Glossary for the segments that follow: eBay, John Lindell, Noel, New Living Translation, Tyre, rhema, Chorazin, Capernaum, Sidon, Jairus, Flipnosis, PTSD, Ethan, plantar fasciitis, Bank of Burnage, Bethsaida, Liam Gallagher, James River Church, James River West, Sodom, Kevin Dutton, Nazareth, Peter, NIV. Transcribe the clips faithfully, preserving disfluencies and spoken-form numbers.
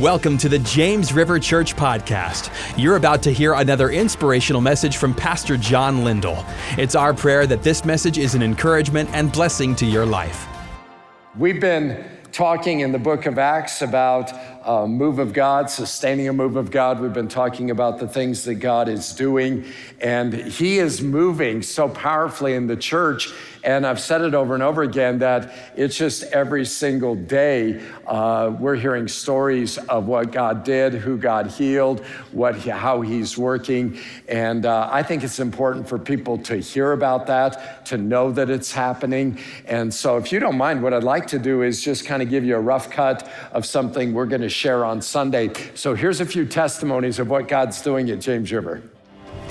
Welcome to the James River Church podcast. You're about to hear another inspirational message from Pastor John Lindell. It's our prayer that this message is an encouragement and blessing to your life. We've been talking in the book of Acts about a move of God, sustaining a move of God. We've been talking about the things that God is doing, and he is moving so powerfully in the church. And I've said it over and over again that it's just every single day uh, we're hearing stories of what God did, who God healed, what how he's working. And uh, I think it's important for people to hear about that, to know that it's happening. And so if you don't mind, what I'd like to do is just kind of give you a rough cut of something we're going to share on Sunday. So here's a few testimonies of what God's doing at James River.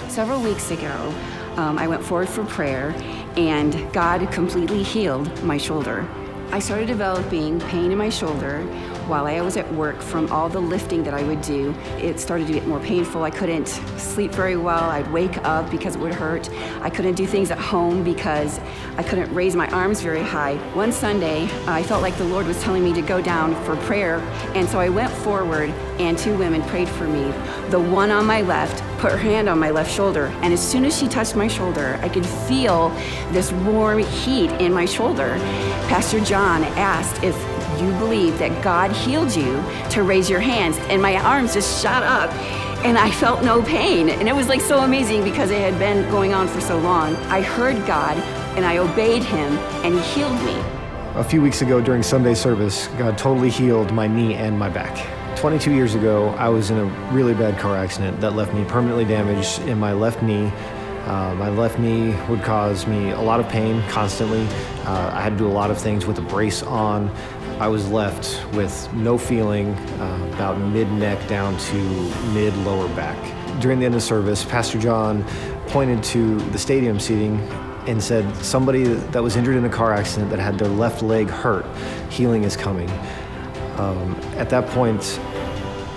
Several weeks ago, um, I went forward for prayer, and God completely healed my shoulder. I started developing pain in my shoulder while I was at work from all the lifting that I would do. It started to get more painful. I couldn't sleep very well. I'd wake up because it would hurt. I couldn't do things at home because I couldn't raise my arms very high. One Sunday, I felt like the Lord was telling me to go down for prayer, and so I went forward, and two women prayed for me. The one on my left put her hand on my left shoulder, and as soon as she touched my shoulder, I could feel this warm heat in my shoulder. Pastor John asked if you believe that God healed you to raise your hands, and my arms just shot up, and I felt no pain. And it was like so amazing because it had been going on for so long. I heard God and I obeyed him, and he healed me. A few weeks ago during Sunday service, God totally healed my knee and my back. twenty-two years ago, I was in a really bad car accident that left me permanently damaged in my left knee. Uh, my left knee would cause me a lot of pain constantly. Uh, I had to do a lot of things with a brace on. I was left with no feeling, uh, about mid-neck down to mid-lower back. During the end of service, Pastor John pointed to the stadium seating and said, somebody that was injured in a car accident that had their left leg hurt, healing is coming. Um, at that point,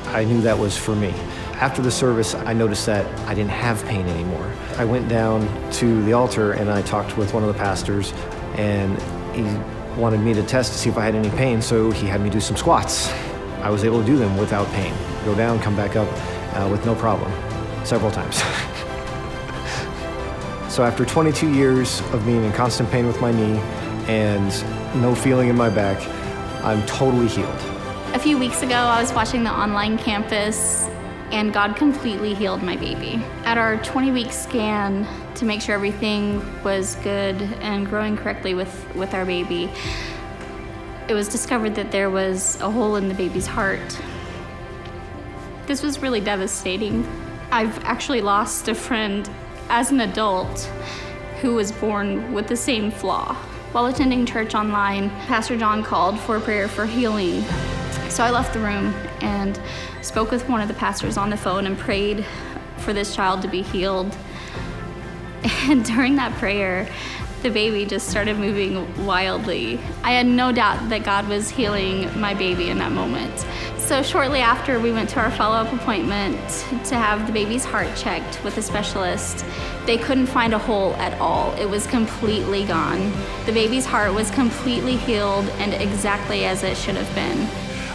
I knew that was for me. After the service, I noticed that I didn't have pain anymore. I went down to the altar and I talked with one of the pastors, and he wanted me to test to see if I had any pain, so he had me do some squats. I was able to do them without pain. Go down, come back up uh, with no problem, several times. So after twenty-two years of being in constant pain with my knee and no feeling in my back, I'm totally healed. A few weeks ago, I was watching the online campus, and God completely healed my baby. At our twenty-week scan to make sure everything was good and growing correctly with, with our baby, it was discovered that there was a hole in the baby's heart. This was really devastating. I've actually lost a friend as an adult who was born with the same flaw. While attending church online, Pastor John called for a prayer for healing. So I left the room and spoke with one of the pastors on the phone and prayed for this child to be healed. And during that prayer, the baby just started moving wildly. I had no doubt that God was healing my baby in that moment. So shortly after, we went to our follow-up appointment to have the baby's heart checked with a specialist. They couldn't find a hole at all. It was completely gone. The baby's heart was completely healed and exactly as it should have been.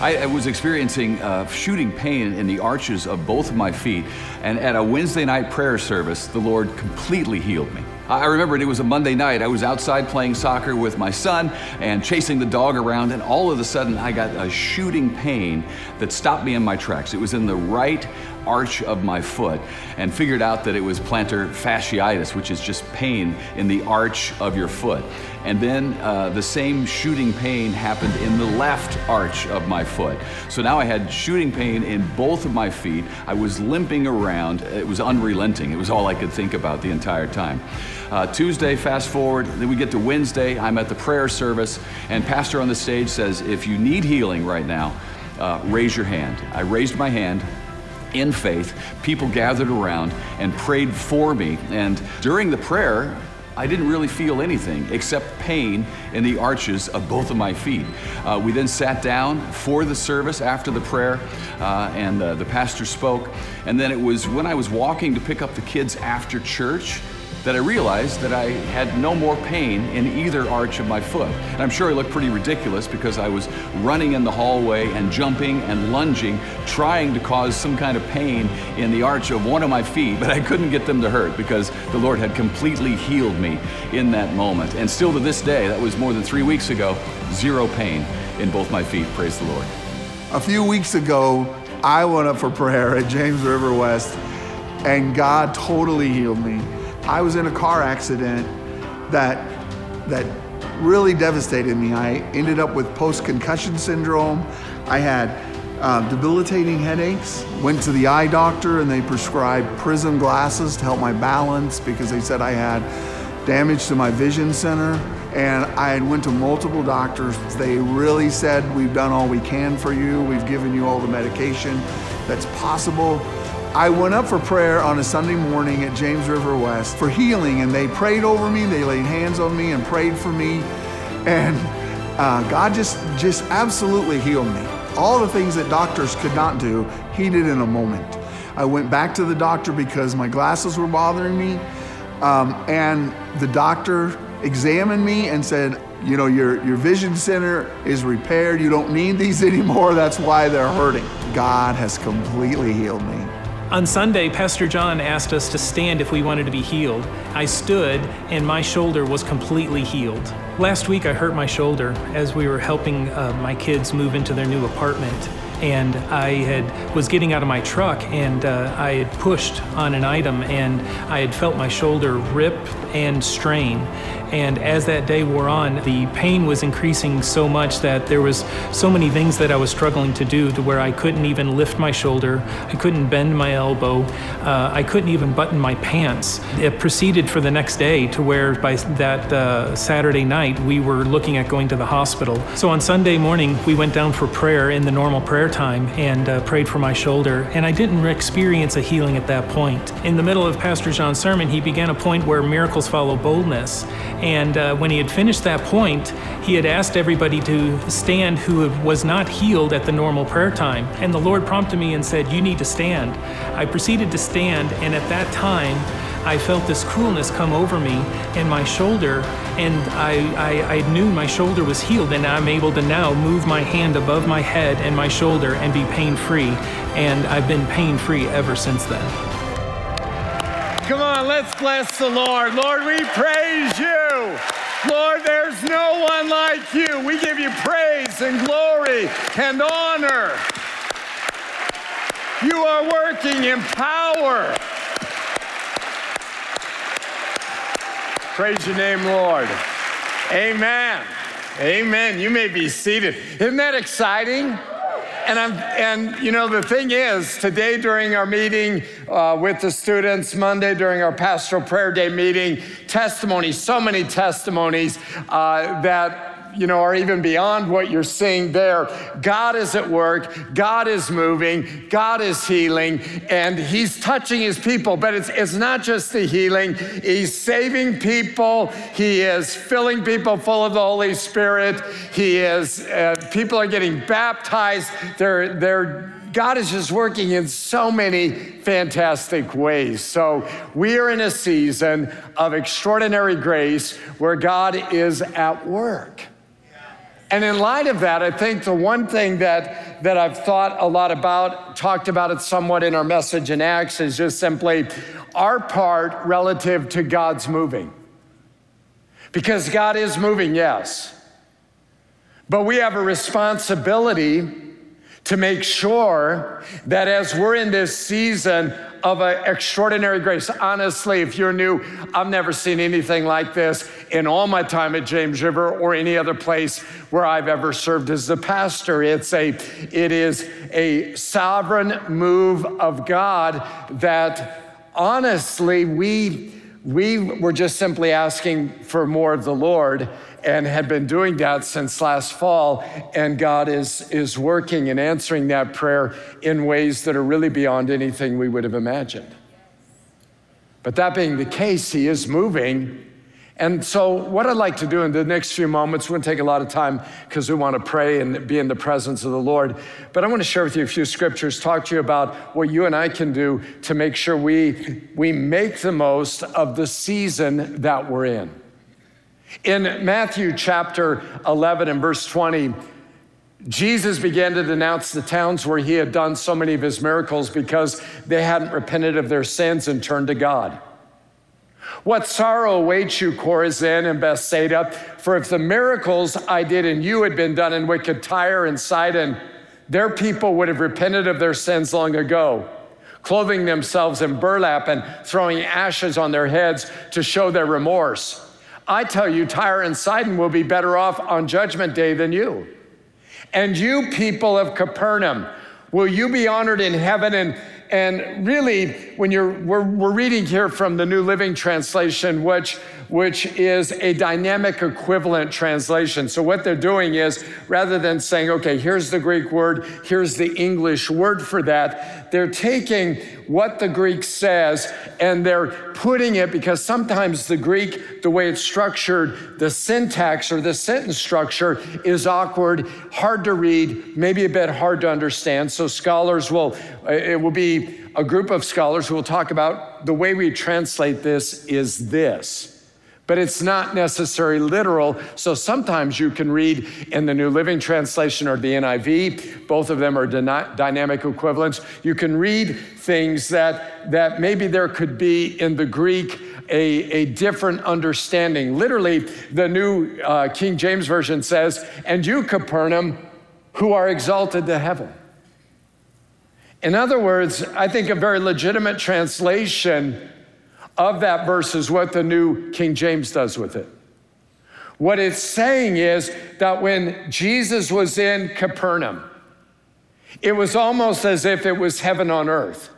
I was experiencing uh, shooting pain in the arches of both of my feet, and at a Wednesday night prayer service, the Lord completely healed me. I remembered it was a Monday night. I was outside playing soccer with my son and chasing the dog around, and all of a sudden I got a shooting pain that stopped me in my tracks. It was in the right arch of my foot, and figured out that it was plantar fasciitis, which is just pain in the arch of your foot. And then uh, the same shooting pain happened in the left arch of my foot. So now I had shooting pain in both of my feet. I was limping around. It was unrelenting. It was all I could think about the entire time. Uh, Tuesday, fast forward, then we get to Wednesday. I'm at the prayer service, and pastor on the stage says, if you need healing right now, uh, raise your hand. I raised my hand. In faith, people gathered around and prayed for me. And during the prayer, I didn't really feel anything except pain in the arches of both of my feet. Uh, we then sat down for the service after the prayer, uh, and uh, the pastor spoke. And then it was when I was walking to pick up the kids after church that I realized that I had no more pain in either arch of my foot. And I'm sure I looked pretty ridiculous because I was running in the hallway and jumping and lunging, trying to cause some kind of pain in the arch of one of my feet, but I couldn't get them to hurt because the Lord had completely healed me in that moment. And still to this day, that was more than three weeks ago, zero pain in both my feet, praise the Lord. A few weeks ago, I went up for prayer at James River West and God totally healed me. I was in a car accident that that really devastated me. I ended up with post-concussion syndrome. I had uh, debilitating headaches. Went to the eye doctor and they prescribed prism glasses to help my balance because they said I had damage to my vision center. And I had went to multiple doctors. They really said, we've done all we can for you. We've given you all the medication that's possible. I went up for prayer on a Sunday morning at James River West for healing, and they prayed over me, they laid hands on me and prayed for me, and uh, God just, just absolutely healed me. All the things that doctors could not do, He did in a moment. I went back to the doctor because my glasses were bothering me, um, and the doctor examined me and said, you know, your, your vision center is repaired, you don't need these anymore, that's why they're hurting. God has completely healed me. On Sunday, Pastor John asked us to stand if we wanted to be healed. I stood and my shoulder was completely healed. Last week I hurt my shoulder as we were helping uh, my kids move into their new apartment. And I had was getting out of my truck and uh, I had pushed on an item and I had felt my shoulder rip and strain. And as that day wore on, the pain was increasing so much that there was so many things that I was struggling to do to where I couldn't even lift my shoulder, I couldn't bend my elbow, uh, I couldn't even button my pants. It proceeded for the next day to where by that uh, Saturday night, we were looking at going to the hospital. So on Sunday morning, we went down for prayer in the normal prayer time and uh, prayed for my shoulder, and I didn't experience a healing at that point. In the middle of Pastor John's sermon, he began a point where miracles follow boldness. And uh, when he had finished that point, he had asked everybody to stand who was not healed at the normal prayer time. And the Lord prompted me and said, you need to stand. I proceeded to stand, and at that time, I felt this coolness come over me and my shoulder, and I, I, I knew my shoulder was healed, and I'm able to now move my hand above my head and my shoulder and be pain-free. And I've been pain-free ever since then. Come on, let's bless the Lord. Lord, we praise you. Lord, there's no one like you. We give you praise and glory and honor. You are working in power. Praise your name, Lord. Amen. Amen. You may be seated. Isn't that exciting? And, I'm, and you know, the thing is, today during our meeting uh, with the students, Monday during our pastoral prayer day meeting, testimonies, so many testimonies uh, that, you know, are even beyond what you're seeing there. God is at work, God is moving, God is healing, and He's touching His people. But it's, it's not just the healing, He's saving people, He is filling people full of the Holy Spirit, He is, uh, people are getting baptized, they're, they're, God is just working in so many fantastic ways. So we are in a season of extraordinary grace where God is at work. And in light of that, I think the one thing that, that I've thought a lot about, talked about it somewhat in our message in Acts, is just simply our part relative to God's moving. Because God is moving, yes. But we have a responsibility to make sure that as we're in this season of extraordinary grace. Honestly, if you're new, I've never seen anything like this in all my time at James River or any other place where I've ever served as the pastor. It's a, it is a sovereign move of God that honestly, we, we were just simply asking for more of the Lord and had been doing that since last fall, and God is, is working and answering that prayer in ways that are really beyond anything we would have imagined. But that being the case, He is moving, And so what I'd like to do in the next few moments, we're gonna take a lot of time because we wanna pray and be in the presence of the Lord. But I wanna share with you a few scriptures, talk to you about what you and I can do to make sure we, we make the most of the season that we're in. In Matthew chapter eleven and verse twenty, Jesus began to denounce the towns where he had done so many of his miracles because they hadn't repented of their sins and turned to God. What sorrow awaits you, Chorazin and Bethsaida, for if the miracles I did in you had been done in wicked Tyre and Sidon, their people would have repented of their sins long ago, clothing themselves in burlap and throwing ashes on their heads to show their remorse. I tell you, Tyre and Sidon will be better off on judgment day than you. And you people of Capernaum, will you be honored in heaven? And And really, when you're we're, we're reading here from the New Living Translation, which which is a dynamic equivalent translation. So what they're doing is, rather than saying, okay, here's the Greek word, here's the English word for that, they're taking what the Greek says and they're putting it, because sometimes the Greek, the way it's structured, the syntax or the sentence structure is awkward, hard to read, maybe a bit hard to understand. So scholars will, it will be a group of scholars who will talk about the way we translate this is this. But it's not necessarily literal. So sometimes you can read in the New Living Translation or the N I V, both of them are dyna- dynamic equivalents. You can read things that, that maybe there could be in the Greek a, a different understanding. Literally, the New uh, King James Version says, and you, Capernaum, who are exalted to heaven. In other words, I think a very legitimate translation of that verse is what the New King James does with it. What it's saying is that when Jesus was in Capernaum, it was almost as if it was heaven on earth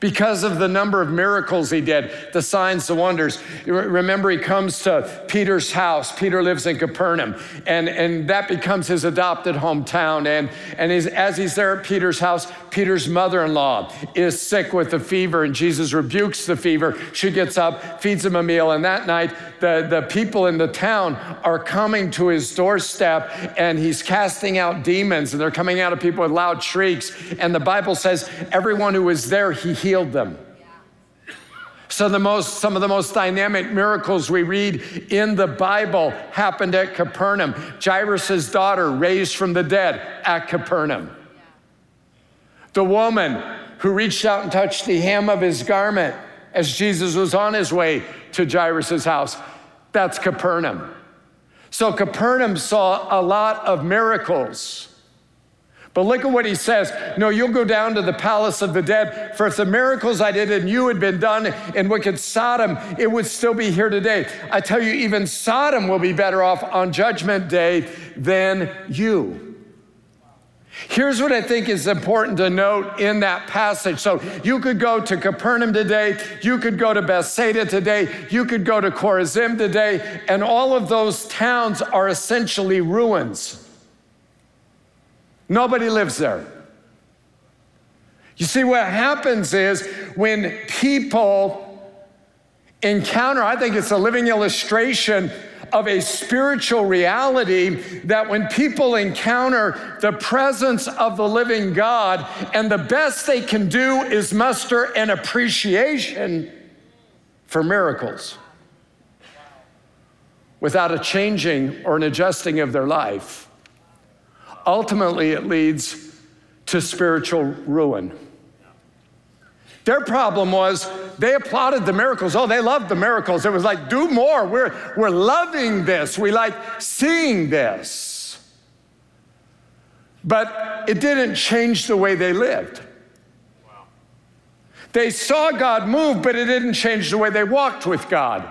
because of the number of miracles he did, the signs, the wonders. Remember, he comes to Peter's house. Peter lives in Capernaum, and, and that becomes his adopted hometown. And, and he's, as he's there at Peter's house, Peter's mother-in-law is sick with a fever, and Jesus rebukes the fever. She gets up, feeds him a meal, and that night, the, the people in the town are coming to his doorstep, and he's casting out demons, and they're coming out of people with loud shrieks. And the Bible says everyone who was there, he healed them. Yeah. So the most, some of the most dynamic miracles we read in the Bible happened at Capernaum. Jairus' daughter raised from the dead at Capernaum. Yeah. The woman who reached out and touched the hem of his garment as Jesus was on his way to Jairus' house, that's Capernaum. So Capernaum saw a lot of miracles. But look at what he says. No, you'll go down to the palace of the dead, for if the miracles I did in you had been done in wicked Sodom, it would still be here today. I tell you, even Sodom will be better off on judgment day than you. Here's what I think is important to note in that passage. So you could go to Capernaum today, you could go to Bethsaida today, you could go to Chorazin today, and all of those towns are essentially ruins. Nobody lives there. You see, what happens is when people encounter, I think it's a living illustration of a spiritual reality, that when people encounter the presence of the living God, and the best they can do is muster an appreciation for miracles without a changing or an adjusting of their life, ultimately, it leads to spiritual ruin. Their problem was they applauded the miracles. Oh, they loved the miracles. It was like, do more. We're, we're loving this. We like seeing this. But it didn't change the way they lived. Wow. They saw God move, but it didn't change the way they walked with God.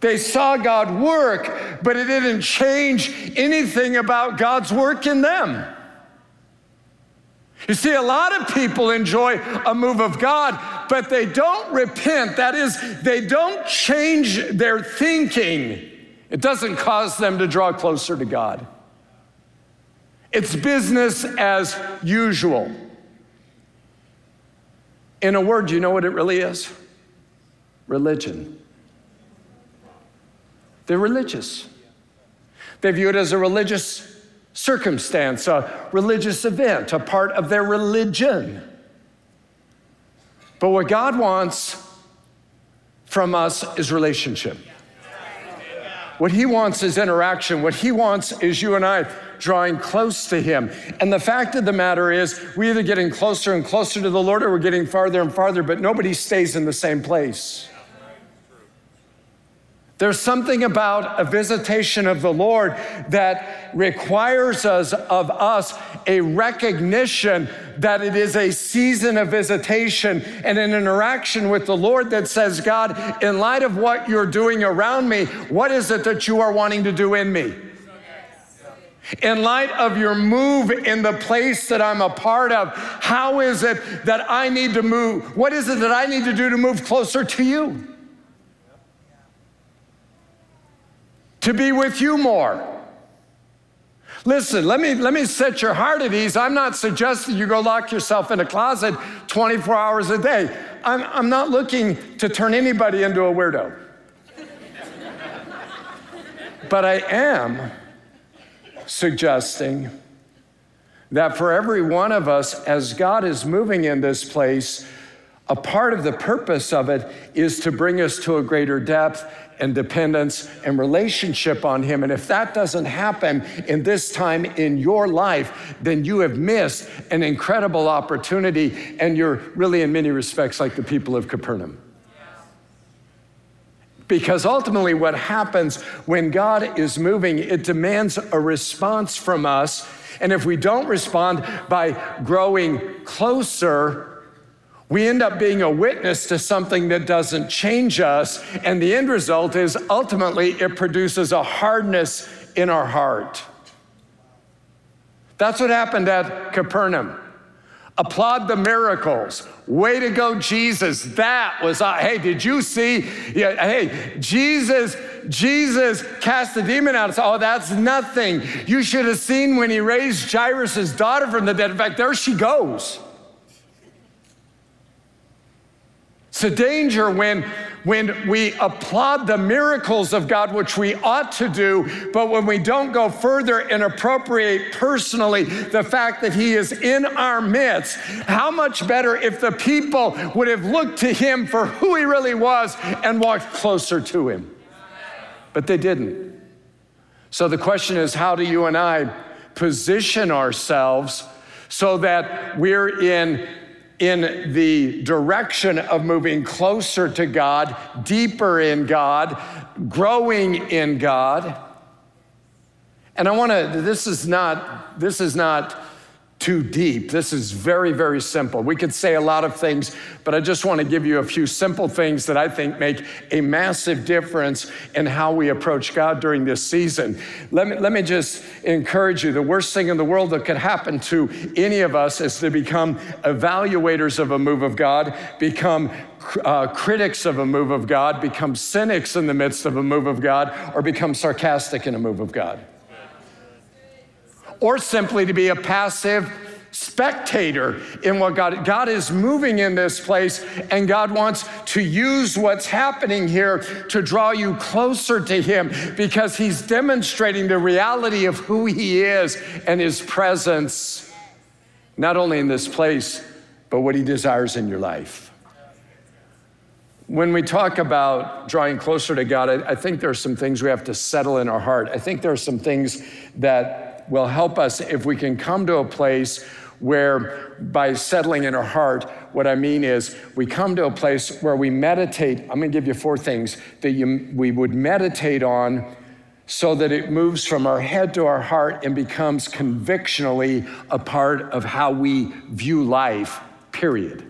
They saw God work, but it didn't change anything about God's work in them. You see, a lot of people enjoy a move of God, but they don't repent. That is, they don't change their thinking. It doesn't cause them to draw closer to God. It's business as usual. In a word, do you know what it really is? Religion. They're religious. They view it as a religious circumstance, a religious event, a part of their religion. But what God wants from us is relationship. What he wants is interaction. What he wants is you and I drawing close to him. And the fact of the matter is, we're either getting closer and closer to the Lord or we're getting farther and farther, but nobody stays in the same place. There's something about a visitation of the Lord that requires us of us a recognition that it is a season of visitation and an interaction with the Lord that says, God, in light of what you're doing around me, what is it that you are wanting to do in me? In light of your move in the place that I'm a part of, how is it that I need to move? What is it that I need to do to move closer to you? To be with you more. Listen, let me let me set your heart at ease. I'm not suggesting you go lock yourself in a closet twenty-four hours a day. I'm, I'm not looking to turn anybody into a weirdo. But I am suggesting that for every one of us, as God is moving in this place, a part of the purpose of it is to bring us to a greater depth and dependence and relationship on him. And if that doesn't happen in this time in your life, then you have missed an incredible opportunity, and you're really in many respects like the people of Capernaum. Because ultimately what happens when God is moving, it demands a response from us. And if we don't respond by growing closer, we end up being a witness to something that doesn't change us, and the end result is ultimately it produces a hardness in our heart. That's what happened at Capernaum. Applaud the miracles. Way to go, Jesus. That was, uh, hey, did you see? Yeah, hey, Jesus, Jesus cast the demon out. Oh, that's nothing. You should have seen when he raised Jairus' daughter from the dead. In fact, there she goes. It's a danger when, when we applaud the miracles of God, which we ought to do, but when we don't go further and appropriate personally the fact that he is in our midst. How much better if the people would have looked to him for who he really was and walked closer to him. But they didn't. So the question is, how do you and I position ourselves so that we're in in the direction of moving closer to God, deeper in God, growing in God? And I wanna, this is not, this is not too deep. This is very, very simple. We could say a lot of things, but I just wanna give you a few simple things that I think make a massive difference in how we approach God during this season. Let me, let me just encourage you, the worst thing in the world that could happen to any of us is to become evaluators of a move of God, become Uh, critics of a move of God, become cynics in the midst of a move of God, or become sarcastic in a move of God. Or simply to be a passive spectator in what God, God is moving in this place, and God wants to use what's happening here to draw you closer to him, because he's demonstrating the reality of who he is and his presence, not only in this place, but what he desires in your life. When we talk about drawing closer to God, I, I think there are some things we have to settle in our heart. I think there are some things that will help us if we can come to a place where, by settling in our heart, what I mean is we come to a place where we meditate. I'm gonna give you four things that you, we would meditate on so that it moves from our head to our heart and becomes convictionally a part of how we view life, period.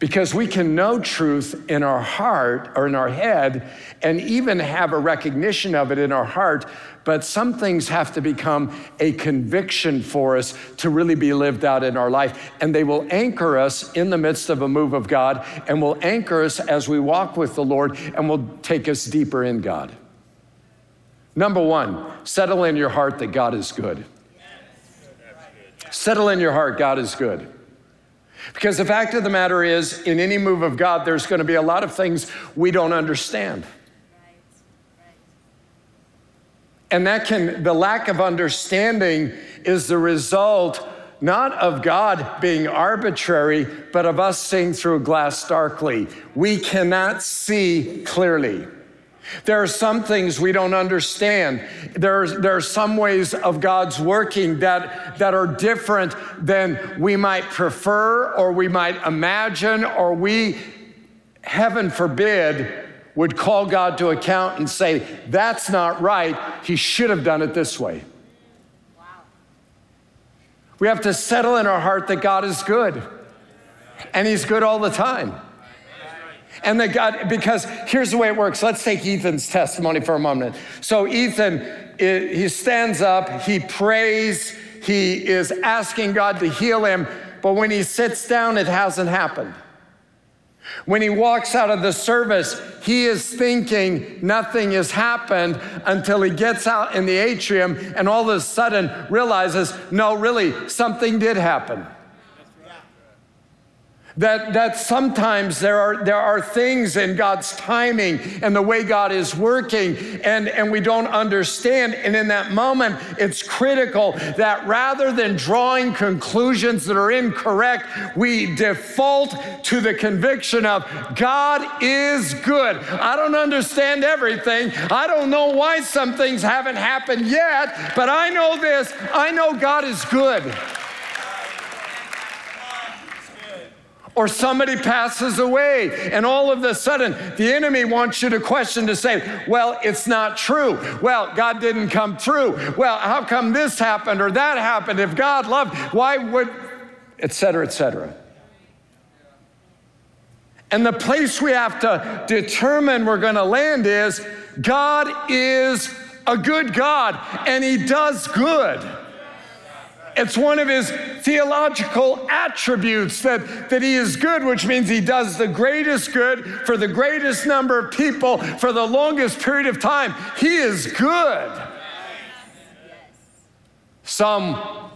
Because we can know truth in our heart or in our head and even have a recognition of it in our heart, but some things have to become a conviction for us to really be lived out in our life. And they will anchor us in the midst of a move of God, and will anchor us as we walk with the Lord, and will take us deeper in God. Number one, settle in your heart that God is good. Settle in your heart, God is good. Because the fact of the matter is, in any move of God, there's going to be a lot of things we don't understand. And that can, the lack of understanding is the result not of God being arbitrary, but of us seeing through a glass darkly. We cannot see clearly. There are some things we don't understand. There are, there are some ways of God's working that, that are different than we might prefer or we might imagine, or we, heaven forbid, would call God to account and say, that's not right. He should have done it this way. Wow. We have to settle in our heart that God is good, and he's good all the time. And that God, because here's the way it works. Let's take Ethan's testimony for a moment. So Ethan, he stands up, he prays, he is asking God to heal him, but when he sits down, it hasn't happened. When he walks out of the service, he is thinking nothing has happened until he gets out in the atrium and all of a sudden realizes, no, really, something did happen. That, that sometimes there are there are things in God's timing and the way God is working, and, and we don't understand. And in that moment, it's critical that rather than drawing conclusions that are incorrect, we default to the conviction of God is good. I don't understand everything. I don't know why some things haven't happened yet, but I know this. I know God is good. Or somebody passes away, and all of a sudden, the enemy wants you to question, to say, well, it's not true. Well, God didn't come through. Well, how come this happened or that happened? If God loved, why would, et cetera, et cetera. And the place we have to determine we're going to land is, God is a good God, and he does good. It's one of his theological attributes that, that he is good, which means he does the greatest good for the greatest number of people for the longest period of time. He is good. Psalm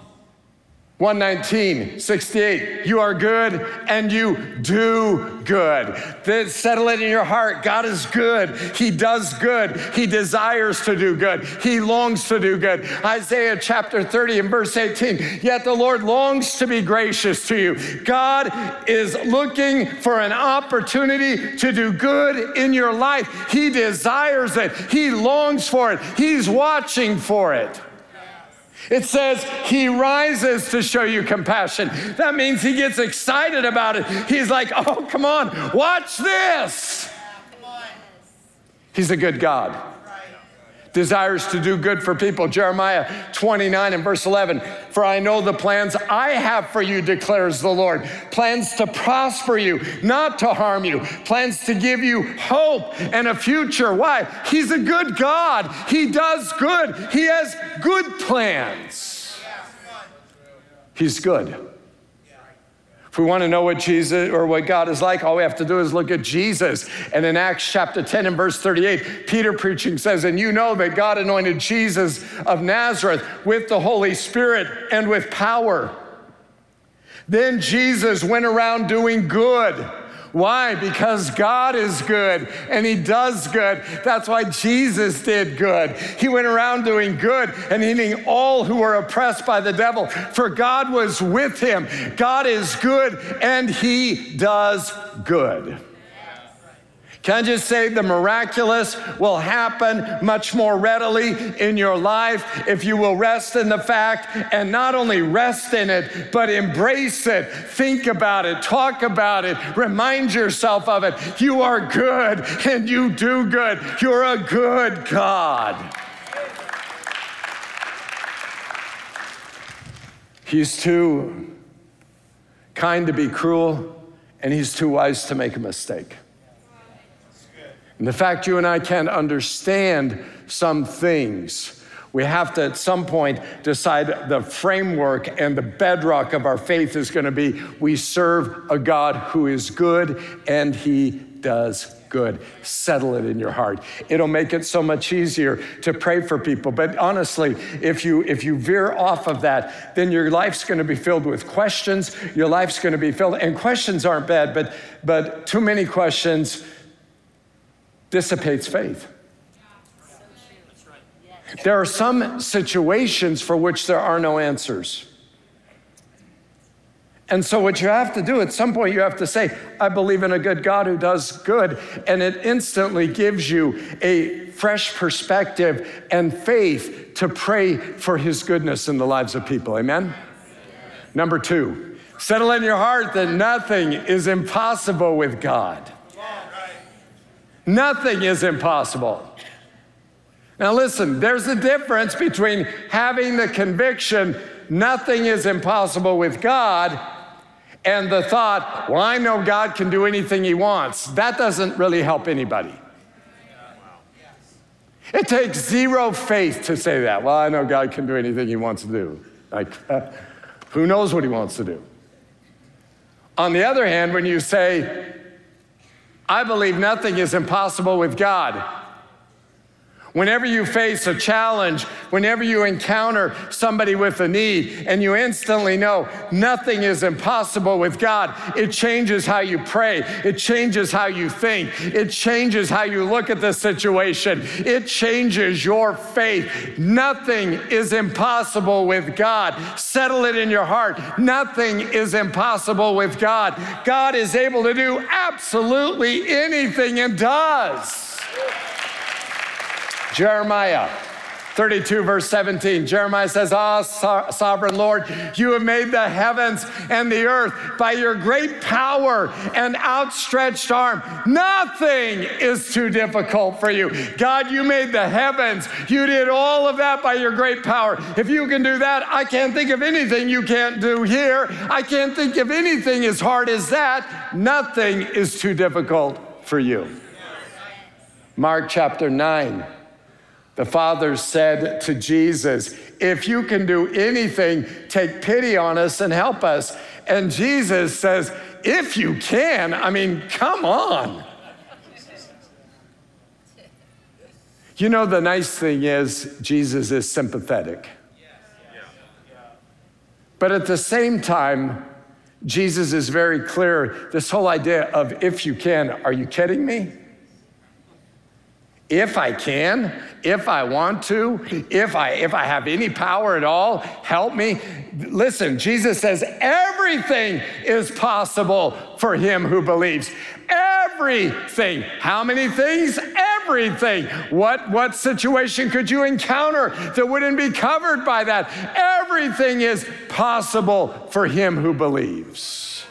one nineteen, sixty-eight, you are good and you do good. Settle it in your heart. God is good. He does good. He desires to do good. He longs to do good. Isaiah chapter thirty and verse eighteen, yet the Lord longs to be gracious to you. God is looking for an opportunity to do good in your life. He desires it. He longs for it. He's watching for it. It says he rises to show you compassion. That means he gets excited about it. He's like, oh, come on, watch this. Yeah, come on. He's a good God. Desires to do good for people. Jeremiah twenty-nine and verse eleven, for I know the plans I have for you, declares the Lord, plans to prosper you, not to harm you, plans to give you hope and a future. Why? He's a good God. He does good. He has good plans. He's good. If we want to know what Jesus or what God is like, all we have to do is look at Jesus. And in Acts chapter ten and verse thirty-eight, Peter preaching says, and you know that God anointed Jesus of Nazareth with the Holy Spirit and with power. Then Jesus went around doing good. Why? Because God is good and he does good. That's why Jesus did good. He went around doing good and healing all who were oppressed by the devil, for God was with him. God is good and he does good. Can I just say the miraculous will happen much more readily in your life if you will rest in the fact, and not only rest in it, but embrace it, think about it, talk about it, remind yourself of it. You are good and you do good. You're a good God. He's too kind to be cruel, and he's too wise to make a mistake. And the fact you and I can't understand some things, we have to at some point decide the framework and the bedrock of our faith is going to be, we serve a God who is good and he does good. Settle it in your heart. It'll make it so much easier to pray for people. But honestly, if you if you veer off of that, then your life's going to be filled with questions. Your life's going to be filled, and questions aren't bad, but but too many questions dissipates faith. There are some situations for which there are no answers. And so what you have to do at some point, you have to say, I believe in a good God who does good. And it instantly gives you a fresh perspective and faith to pray for his goodness in the lives of people. Amen? Number two, settle in your heart that nothing is impossible with God. Nothing is impossible. Now listen, there's a difference between having the conviction nothing is impossible with God and the thought, well, I know God can do anything he wants. That doesn't really help anybody. It takes zero faith to say that. Well, I know God can do anything he wants to do. Like, uh, who knows what he wants to do? On the other hand, when you say, I believe nothing is impossible with God, whenever you face a challenge, whenever you encounter somebody with a need, and you instantly know nothing is impossible with God, it changes how you pray. It changes how you think. It changes how you look at the situation. It changes your faith. Nothing is impossible with God. Settle it in your heart. Nothing is impossible with God. God is able to do absolutely anything and does. Jeremiah thirty-two, verse seventeen. Jeremiah says, Ah, so- sovereign Lord, you have made the heavens and the earth by your great power and outstretched arm. Nothing is too difficult for you. God, you made the heavens. You did all of that by your great power. If you can do that, I can't think of anything you can't do here. I can't think of anything as hard as that. Nothing is too difficult for you. Mark chapter nine. The Father said to Jesus, if you can do anything, take pity on us and help us. And Jesus says, if you can, I mean, come on. You know, the nice thing is Jesus is sympathetic. But at the same time, Jesus is very clear. This whole idea of if you can, are you kidding me? If I can, if I want to, if I if I have any power at all, help me. Listen, Jesus says everything is possible for him who believes. Everything. How many things? Everything. What, what situation could you encounter that wouldn't be covered by that? Everything is possible for him who believes.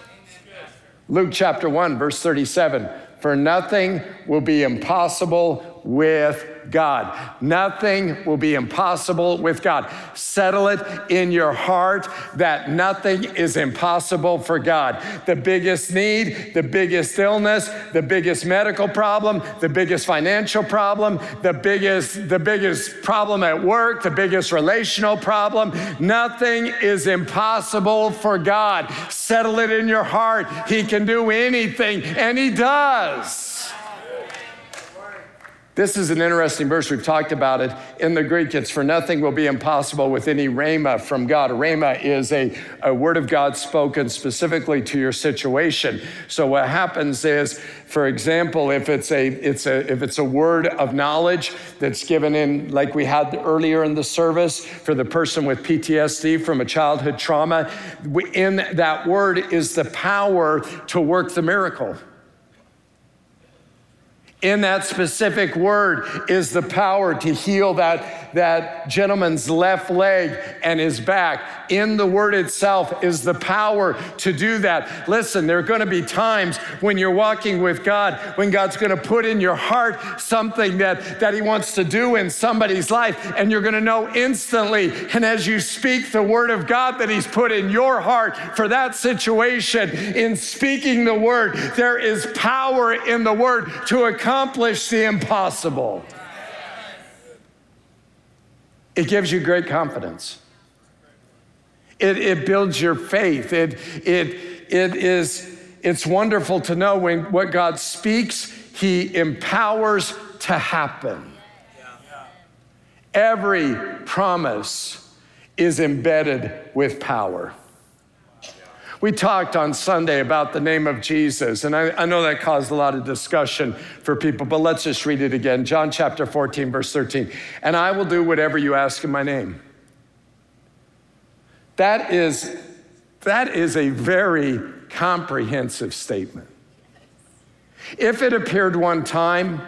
Luke chapter one, verse thirty-seven. For nothing will be impossible with God. Nothing will be impossible with God. Settle it in your heart that nothing is impossible for God. The biggest need, the biggest illness, the biggest medical problem, the biggest financial problem, the biggest, the biggest problem at work, the biggest relational problem, nothing is impossible for God. Settle it in your heart. He can do anything, and he does. This is an interesting verse. We've talked about it. In the Greek, it's for nothing will be impossible with any rhema from God. A rhema is a, a word of God spoken specifically to your situation. So what happens is, for example, if it's a it's a if it's a word of knowledge that's given in, like we had earlier in the service, for the person with P T S D from a childhood trauma, in that word is the power to work the miracle. In that specific word is the power to heal that, that gentleman's left leg and his back. In the word itself is the power to do that. Listen, there are going to be times when you're walking with God, when God's going to put in your heart something that, that he wants to do in somebody's life, and you're going to know instantly. And as you speak the word of God that he's put in your heart for that situation, in speaking the word, there is power in the word to accomplish Accomplish the impossible. It gives you great confidence. It, it builds your faith. It, it, it is, it's wonderful to know when what God speaks, he empowers to happen. Every promise is embedded with power. We talked on Sunday about the name of Jesus, and I, I know that caused a lot of discussion for people, but let's just read it again. John chapter fourteen, verse thirteen. And I will do whatever you ask in my name. That is, that is a very comprehensive statement. If it appeared one time,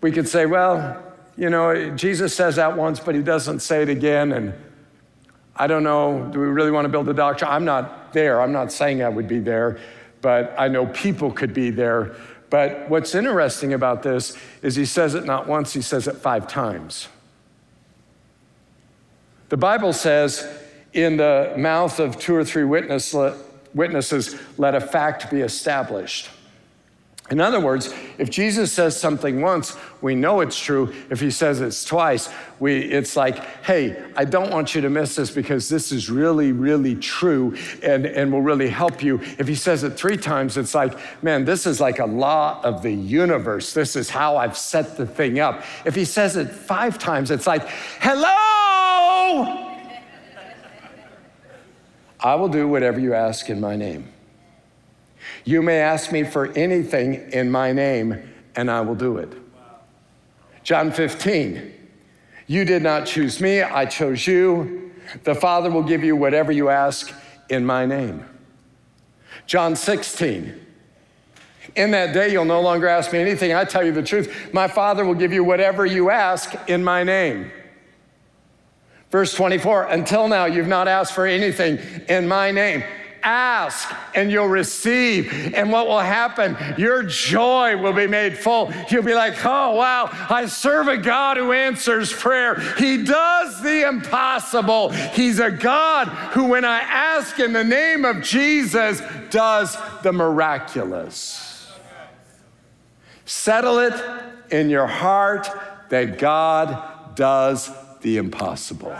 we could say, well, you know, Jesus says that once, but he doesn't say it again. And I don't know, do we really want to build a doctrine? I'm not there. I'm not saying I would be there, but I know people could be there. But what's interesting about this is he says it not once, he says it five times. The Bible says, in the mouth of two or three witness, witnesses, let a fact be established. In other words, if Jesus says something once, we know it's true. If he says it's twice, we it's like, hey, I don't want you to miss this because this is really, really true and, and will really help you. If he says it three times, it's like, man, this is like a law of the universe. This is how I've set the thing up. If he says it five times, it's like, hello! I will do whatever you ask in my name. You may ask me for anything in my name, and I will do it. John fifteen, you did not choose me, I chose you. The Father will give you whatever you ask in my name. John sixteen, in that day you'll no longer ask me anything. I tell you the truth, my Father will give you whatever you ask in my name. Verse twenty-four, until now you've not asked for anything in my name. Ask and you'll receive. And what will happen? Your joy will be made full. You'll be like, oh, wow, I serve a God who answers prayer. He does the impossible. He's a God who, when I ask in the name of Jesus, does the miraculous. Settle it in your heart that God does the impossible.